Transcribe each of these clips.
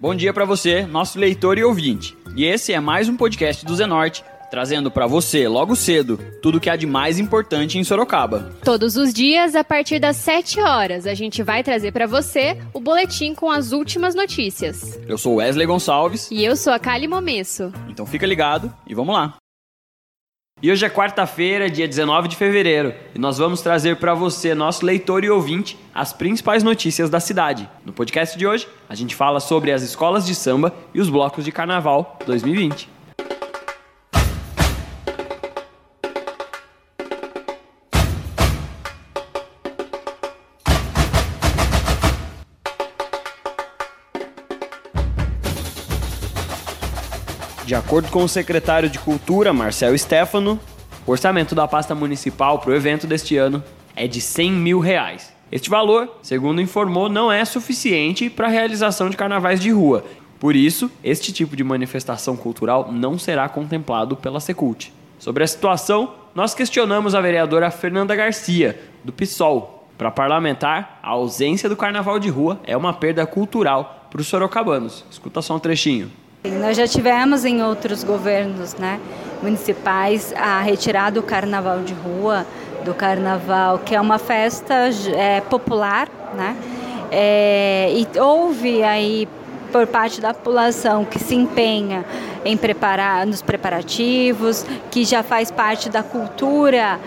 Bom dia para você, nosso leitor e ouvinte. E esse é mais um podcast do Zenorte, trazendo para você, logo cedo, tudo o que há de mais importante em Sorocaba. Todos os dias, a partir das 7 horas, a gente vai trazer para você o boletim com as últimas notícias. Eu sou Wesley Gonçalves. E eu sou a Kali Momesso. Então fica ligado e vamos lá. E hoje é quarta-feira, dia 19 de fevereiro, e nós vamos trazer para você, nosso leitor e ouvinte, as principais notícias da cidade. No podcast de hoje, a gente fala sobre as escolas de samba e os blocos de carnaval 2020. De acordo com o secretário de Cultura, Marcelo Stefano, o orçamento da pasta municipal para o evento deste ano é de R$100 mil. Este valor, segundo informou, não é suficiente para a realização de carnavais de rua. Por isso, este tipo de manifestação cultural não será contemplado pela Secult. Sobre a situação, nós questionamos a vereadora Fernanda Garcia, do PSOL. Para parlamentar, a ausência do carnaval de rua é uma perda cultural para os sorocabanos. Escuta só um trechinho. Nós já tivemos em outros governos, né, municipais, a retirada do carnaval de rua, do carnaval, que é uma festa popular, né, e houve aí por parte da população que se empenha em preparar, nos preparativos, que já faz parte da cultura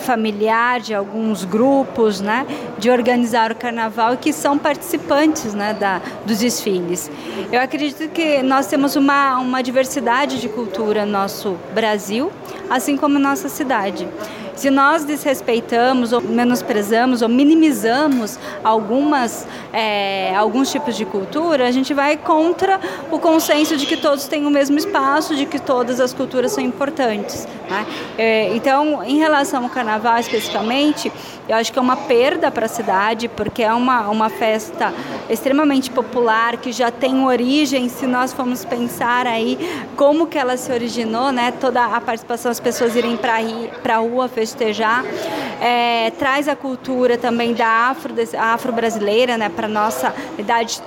familiar de alguns grupos, né, de organizar o carnaval e que são participantes, né, dos desfiles. Eu acredito que nós temos uma diversidade de cultura no nosso Brasil, assim como na nossa cidade. Se nós desrespeitamos, ou menosprezamos, ou minimizamos alguns tipos de cultura, a gente vai contra o consenso de que todos têm o mesmo espaço, de que todas as culturas são importantes, né? Então, em relação ao carnaval especificamente, eu acho que é uma perda para a cidade, porque é uma festa extremamente popular, que já tem origem, se nós formos pensar aí como que ela se originou, né? Toda a participação das pessoas irem para a rua festejar, traz a cultura também afro-brasileira, né, para nossa idade.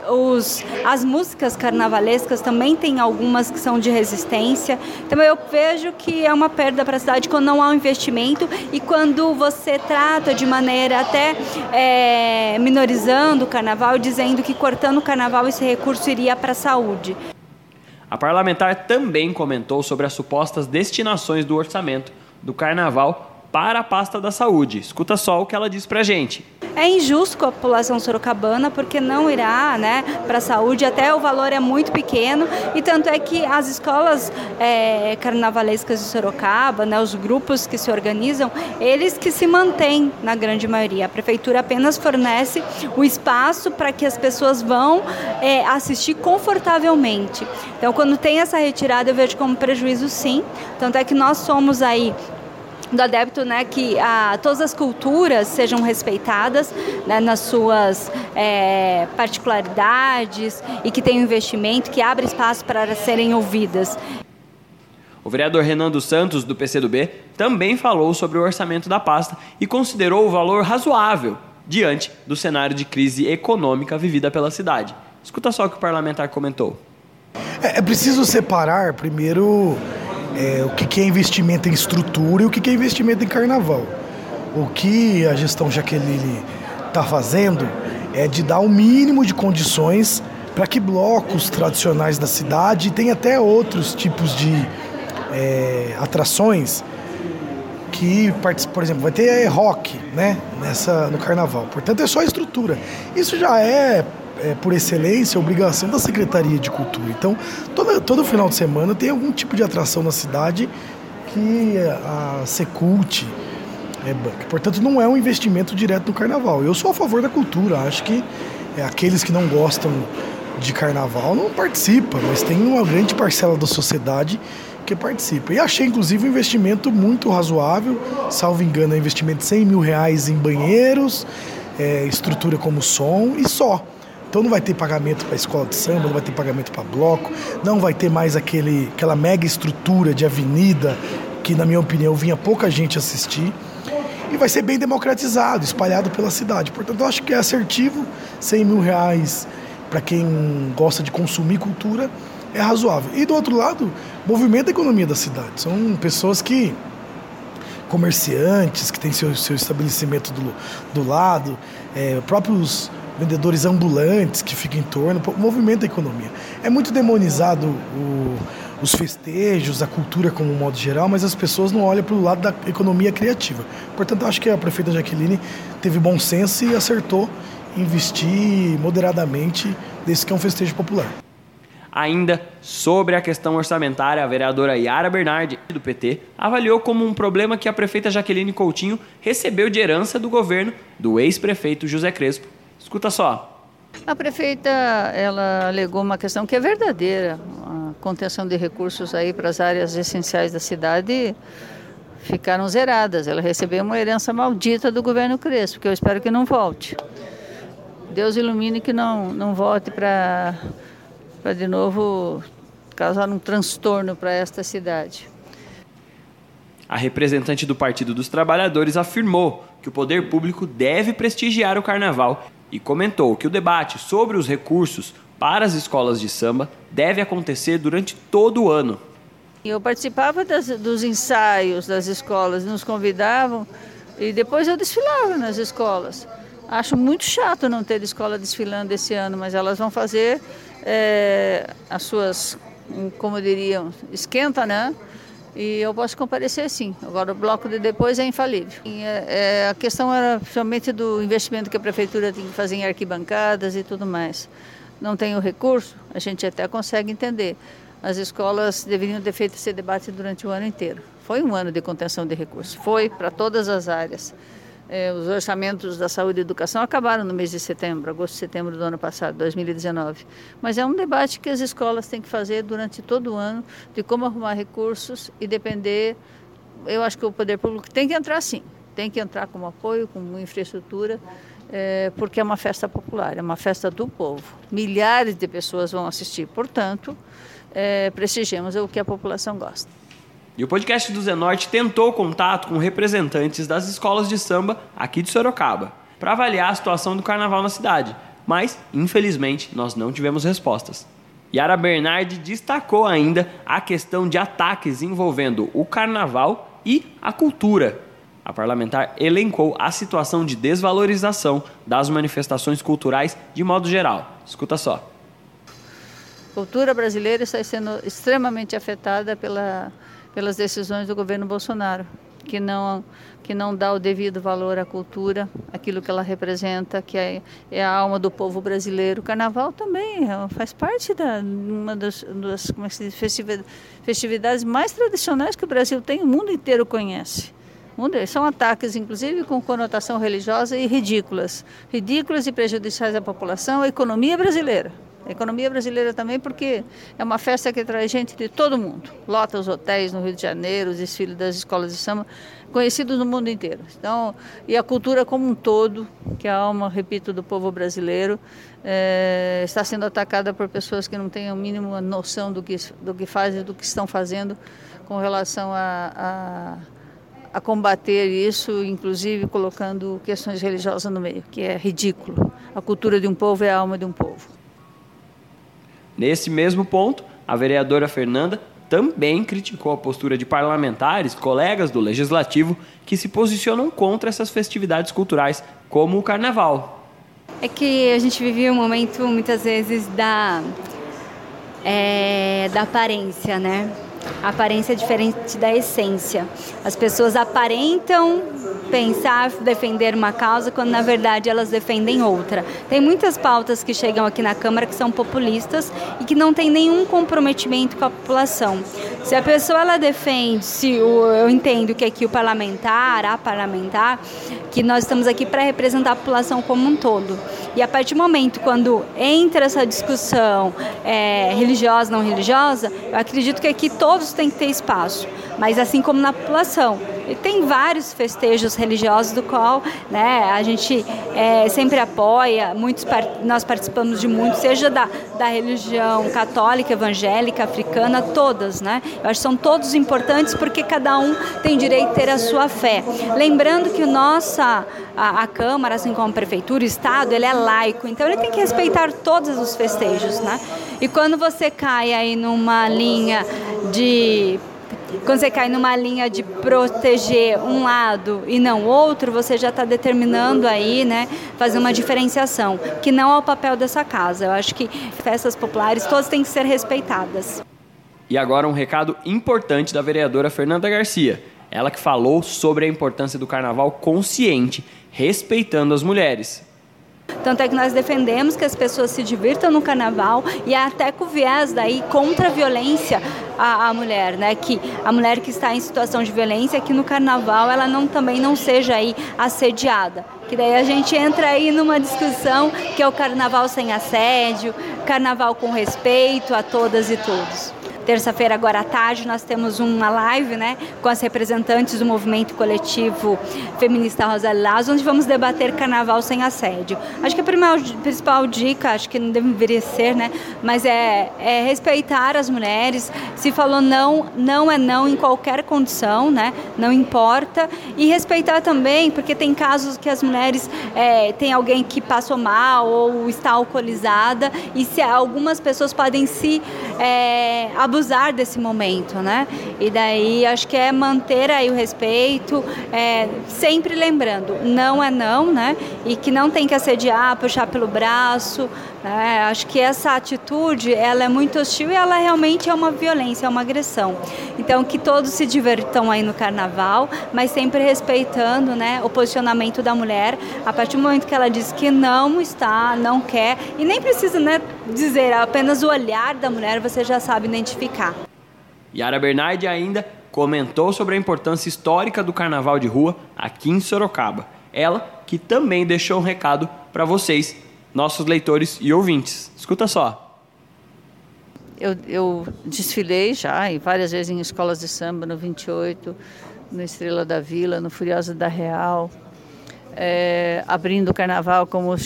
As músicas carnavalescas também tem algumas que são de resistência. Então eu vejo que é uma perda para a cidade quando não há um investimento e quando você trata de maneira até minorizando o carnaval, dizendo que cortando o carnaval esse recurso iria para a saúde. A parlamentar também comentou sobre as supostas destinações do orçamento do carnaval para a pasta da saúde. Escuta só o que ela diz pra gente. É injusto com a população sorocabana, porque não irá, né, para a saúde, até o valor é muito pequeno, e tanto é que as escolas carnavalescas de Sorocaba, né, os grupos que se organizam, eles que se mantêm na grande maioria. A prefeitura apenas fornece o espaço para que as pessoas vão assistir confortavelmente. Então, quando tem essa retirada, eu vejo como prejuízo, sim. Tanto é que nós somos aí do adepto, né, que todas as culturas sejam respeitadas, né, nas suas particularidades, e que tenha um investimento, que abra espaço para serem ouvidas. O vereador Renan dos Santos, do PCdoB, também falou sobre o orçamento da pasta e considerou o valor razoável diante do cenário de crise econômica vivida pela cidade. Escuta só o que o parlamentar comentou. É preciso separar primeiro o que é investimento em estrutura e o que é investimento em carnaval. O que a gestão Jaqueline está fazendo é de dar o mínimo de condições para que blocos tradicionais da cidade, e tem até outros tipos de atrações, que, por exemplo, vai ter rock, né, no carnaval. Portanto, é só a estrutura. Isso já é por excelência, obrigação da Secretaria de Cultura. Então, todo final de semana tem algum tipo de atração na cidade que a Secult banca. Portanto, não é um investimento direto no carnaval. Eu sou a favor da cultura. Acho que aqueles que não gostam de carnaval não participam, mas tem uma grande parcela da sociedade que participa. E achei, inclusive, um investimento muito razoável. Salvo engano, é investimento de R$100 mil em banheiros, estrutura como som e só. Então não vai ter pagamento para escola de samba, não vai ter pagamento para bloco, não vai ter mais aquela mega estrutura de avenida que, na minha opinião, vinha pouca gente assistir. E vai ser bem democratizado, espalhado pela cidade. Portanto, eu acho que é assertivo. R$100 mil para quem gosta de consumir cultura, é razoável. E do outro lado, movimenta a economia da cidade. São pessoas que, comerciantes, que têm seu estabelecimento do lado, próprios vendedores ambulantes que ficam em torno, movimenta a economia. É muito demonizado os festejos, a cultura como um modo geral, mas as pessoas não olham para o lado da economia criativa. Portanto, acho que a prefeita Jaqueline teve bom senso e acertou investir moderadamente nesse que é um festejo popular. Ainda sobre a questão orçamentária, a vereadora Yara Bernardi, do PT, avaliou como um problema que a prefeita Jaqueline Coutinho recebeu de herança do governo do ex-prefeito José Crespo. Escuta só. A prefeita, ela alegou uma questão que é verdadeira. A contenção de recursos aí para as áreas essenciais da cidade ficaram zeradas. Ela recebeu uma herança maldita do governo Crespo, que eu espero que não volte. Deus ilumine que não volte para de novo causar um transtorno para esta cidade. A representante do Partido dos Trabalhadores afirmou que o poder público deve prestigiar o carnaval e comentou que o debate sobre os recursos para as escolas de samba deve acontecer durante todo o ano. Eu participava dos ensaios das escolas, nos convidavam e depois eu desfilava nas escolas. Acho muito chato não ter escola desfilando esse ano, mas elas vão fazer as suas, como diriam, esquenta, né? E eu posso comparecer sim. Agora o bloco de depois é infalível. A questão era somente do investimento que a prefeitura tem que fazer em arquibancadas e tudo mais. Não tem o recurso, a gente até consegue entender. As escolas deveriam ter feito esse debate durante o ano inteiro. Foi um ano de contenção de recursos, foi para todas as áreas. Os orçamentos da saúde e educação acabaram no mês de setembro, agosto e setembro do ano passado, 2019. Mas é um debate que as escolas têm que fazer durante todo o ano, de como arrumar recursos e depender. Eu acho que o poder público tem que entrar sim, tem que entrar como apoio, como infraestrutura, porque é uma festa popular, é uma festa do povo. Milhares de pessoas vão assistir, portanto, prestigiemos o que a população gosta. E o podcast do Zenorte tentou contato com representantes das escolas de samba aqui de Sorocaba para avaliar a situação do carnaval na cidade, mas, infelizmente, nós não tivemos respostas. Yara Bernardi destacou ainda a questão de ataques envolvendo o carnaval e a cultura. A parlamentar elencou a situação de desvalorização das manifestações culturais de modo geral. Escuta só. A cultura brasileira está sendo extremamente afetada pelas decisões do governo Bolsonaro, que não dá o devido valor à cultura, aquilo que ela representa, que é a alma do povo brasileiro. O carnaval também faz parte festividades mais tradicionais que o Brasil tem, o mundo inteiro conhece. São ataques, inclusive, com conotação religiosa e ridículas e prejudiciais à população, à economia brasileira. A economia brasileira também, porque é uma festa que traz gente de todo mundo. Lota os hotéis no Rio de Janeiro, os desfiles das escolas de samba, conhecidos no mundo inteiro. Então, e a cultura como um todo, que é a alma, repito, do povo brasileiro, está sendo atacada por pessoas que não têm a mínima noção do que fazem, do que estão fazendo com relação a combater isso, inclusive colocando questões religiosas no meio, que é ridículo. A cultura de um povo é a alma de um povo. Nesse mesmo ponto, a vereadora Fernanda também criticou a postura de parlamentares, colegas do Legislativo, que se posicionam contra essas festividades culturais, como o Carnaval. É que a gente vivia um momento, muitas vezes, da aparência, né? A aparência é diferente da essência. As pessoas aparentam pensar, defender uma causa, quando na verdade elas defendem outra. Tem muitas pautas que chegam aqui na Câmara que são populistas e que não tem nenhum comprometimento com a população. Se a pessoa ela defende, eu entendo que aqui o parlamentar, que nós estamos aqui para representar a população como um todo. E a partir do momento quando entra essa discussão religiosa, não religiosa, eu acredito que aqui todos têm que ter espaço, mas assim como na população. E tem vários festejos religiosos do qual, né, a gente sempre apoia, nós participamos de muitos, seja da religião católica, evangélica, africana, todas, né? Eu acho que são todos importantes porque cada um tem direito a ter a sua fé. Lembrando que a Câmara, assim como a Prefeitura, o Estado, ele é laico, então ele tem que respeitar todos os festejos, né? E quando você cai aí numa linha de proteger um lado e não outro, você já está determinando aí, né, fazer uma diferenciação, que não é o papel dessa casa. Eu acho que festas populares todas têm que ser respeitadas. E agora um recado importante da vereadora Fernanda Garcia, ela que falou sobre a importância do carnaval consciente, respeitando as mulheres. Tanto é que nós defendemos que as pessoas se divirtam no carnaval e até com o viés daí contra a violência à mulher, né? Que a mulher que está em situação de violência, que no carnaval ela também não seja aí assediada. Que daí a gente entra aí numa discussão que é o carnaval sem assédio, carnaval com respeito a todas e todos. Terça-feira, agora à tarde, nós temos uma live, né, com as representantes do movimento coletivo feminista Rosa Lázaro, onde vamos debater carnaval sem assédio. Acho que a principal dica, acho que não deveria ser, né, mas é respeitar as mulheres. Se falou não, não é não em qualquer condição, né, não importa. E respeitar também, porque tem casos que as mulheres, tem alguém que passou mal ou está alcoolizada, e se algumas pessoas podem se abusar desse momento, né? E daí acho que é manter aí o respeito, sempre lembrando, não é não, né? E que não tem que assediar, puxar pelo braço, né? Acho que essa atitude, ela é muito hostil e ela realmente é uma violência, é uma agressão. Então que todos se divertam aí no carnaval, mas sempre respeitando, né, o posicionamento da mulher, a partir do momento que ela diz que não está, não quer, e nem precisa, né, dizer, apenas o olhar da mulher você já sabe identificar. Yara Bernardi ainda comentou sobre a importância histórica do carnaval de rua aqui em Sorocaba. Ela que também deixou um recado para vocês, nossos leitores e ouvintes. Escuta só. Eu desfilei já e várias vezes em escolas de samba, no 28, no Estrela da Vila, no Furiosa da Real, abrindo o carnaval, como é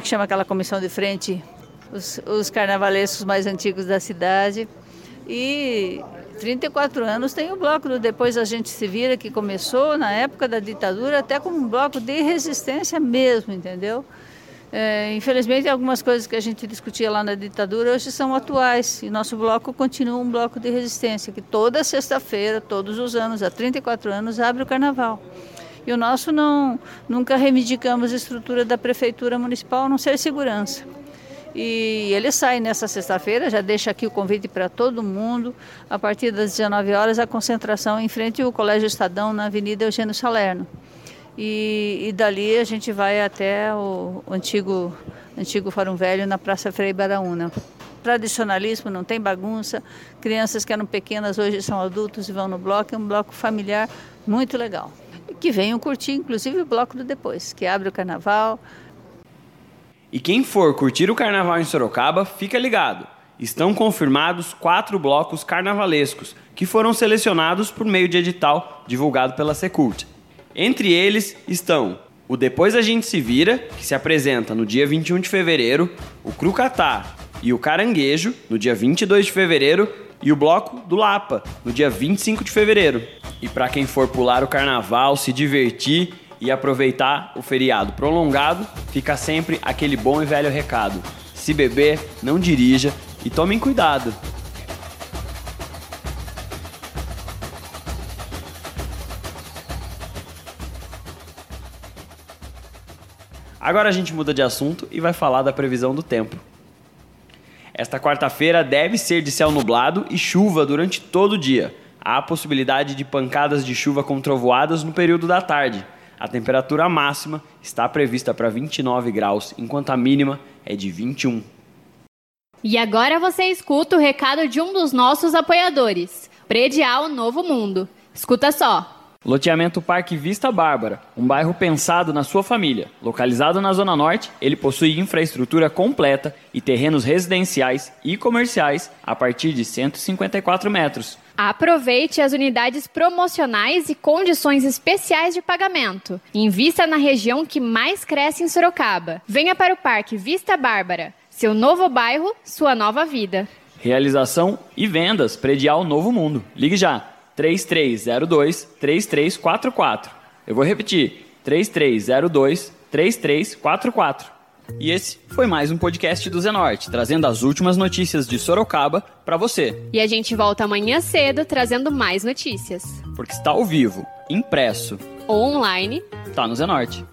que chama aquela comissão de frente? Os carnavalescos mais antigos da cidade. E 34 anos tem o bloco do Depois A Gente Se Vira, que começou na época da ditadura até como um bloco de resistência mesmo, entendeu? Infelizmente, algumas coisas que a gente discutia lá na ditadura hoje são atuais. E nosso bloco continua um bloco de resistência, que toda sexta-feira, todos os anos, há 34 anos, abre o carnaval. E o nosso nunca reivindicamos a estrutura da prefeitura municipal, a não ser segurança. E ele sai nessa sexta-feira, já deixa aqui o convite para todo mundo. A partir das 19 horas, a concentração em frente ao Colégio Estadão, na Avenida Eugênio Salerno. E dali a gente vai até o antigo Farol Velho, na Praça Frei Baraúna. Tradicionalismo, não tem bagunça. Crianças que eram pequenas hoje são adultos e vão no bloco. É um bloco familiar muito legal. E que venham curtir, inclusive, o bloco do Depois, que abre o carnaval. E quem for curtir o carnaval em Sorocaba, fica ligado. Estão confirmados 4 blocos carnavalescos, que foram selecionados por meio de edital divulgado pela Secult. Entre eles estão o Depois A Gente Se Vira, que se apresenta no dia 21 de fevereiro, o Crucatá e o Caranguejo, no dia 22 de fevereiro, e o Bloco do Lapa, no dia 25 de fevereiro. E para quem for pular o carnaval, se divertir e aproveitar o feriado prolongado, fica sempre aquele bom e velho recado. Se beber, não dirija e tomem cuidado. Agora a gente muda de assunto e vai falar da previsão do tempo. Esta quarta-feira deve ser de céu nublado e chuva durante todo o dia. Há a possibilidade de pancadas de chuva com trovoadas no período da tarde. A temperatura máxima está prevista para 29 graus, enquanto a mínima é de 21. E agora você escuta o recado de um dos nossos apoiadores, Predial Novo Mundo. Escuta só. Loteamento Parque Vista Bárbara, um bairro pensado na sua família. Localizado na Zona Norte, ele possui infraestrutura completa e terrenos residenciais e comerciais a partir de 154 metros. Aproveite as unidades promocionais e condições especiais de pagamento. Invista na região que mais cresce em Sorocaba. Venha para o Parque Vista Bárbara. Seu novo bairro, sua nova vida. Realização e vendas. Predial Novo Mundo. Ligue já. 3302-3344. Eu vou repetir. 3302-3344. E esse foi mais um podcast do Zenorte, trazendo as últimas notícias de Sorocaba para você. E a gente volta amanhã cedo trazendo mais notícias. Porque está ao vivo, impresso ou online, tá no Zenorte.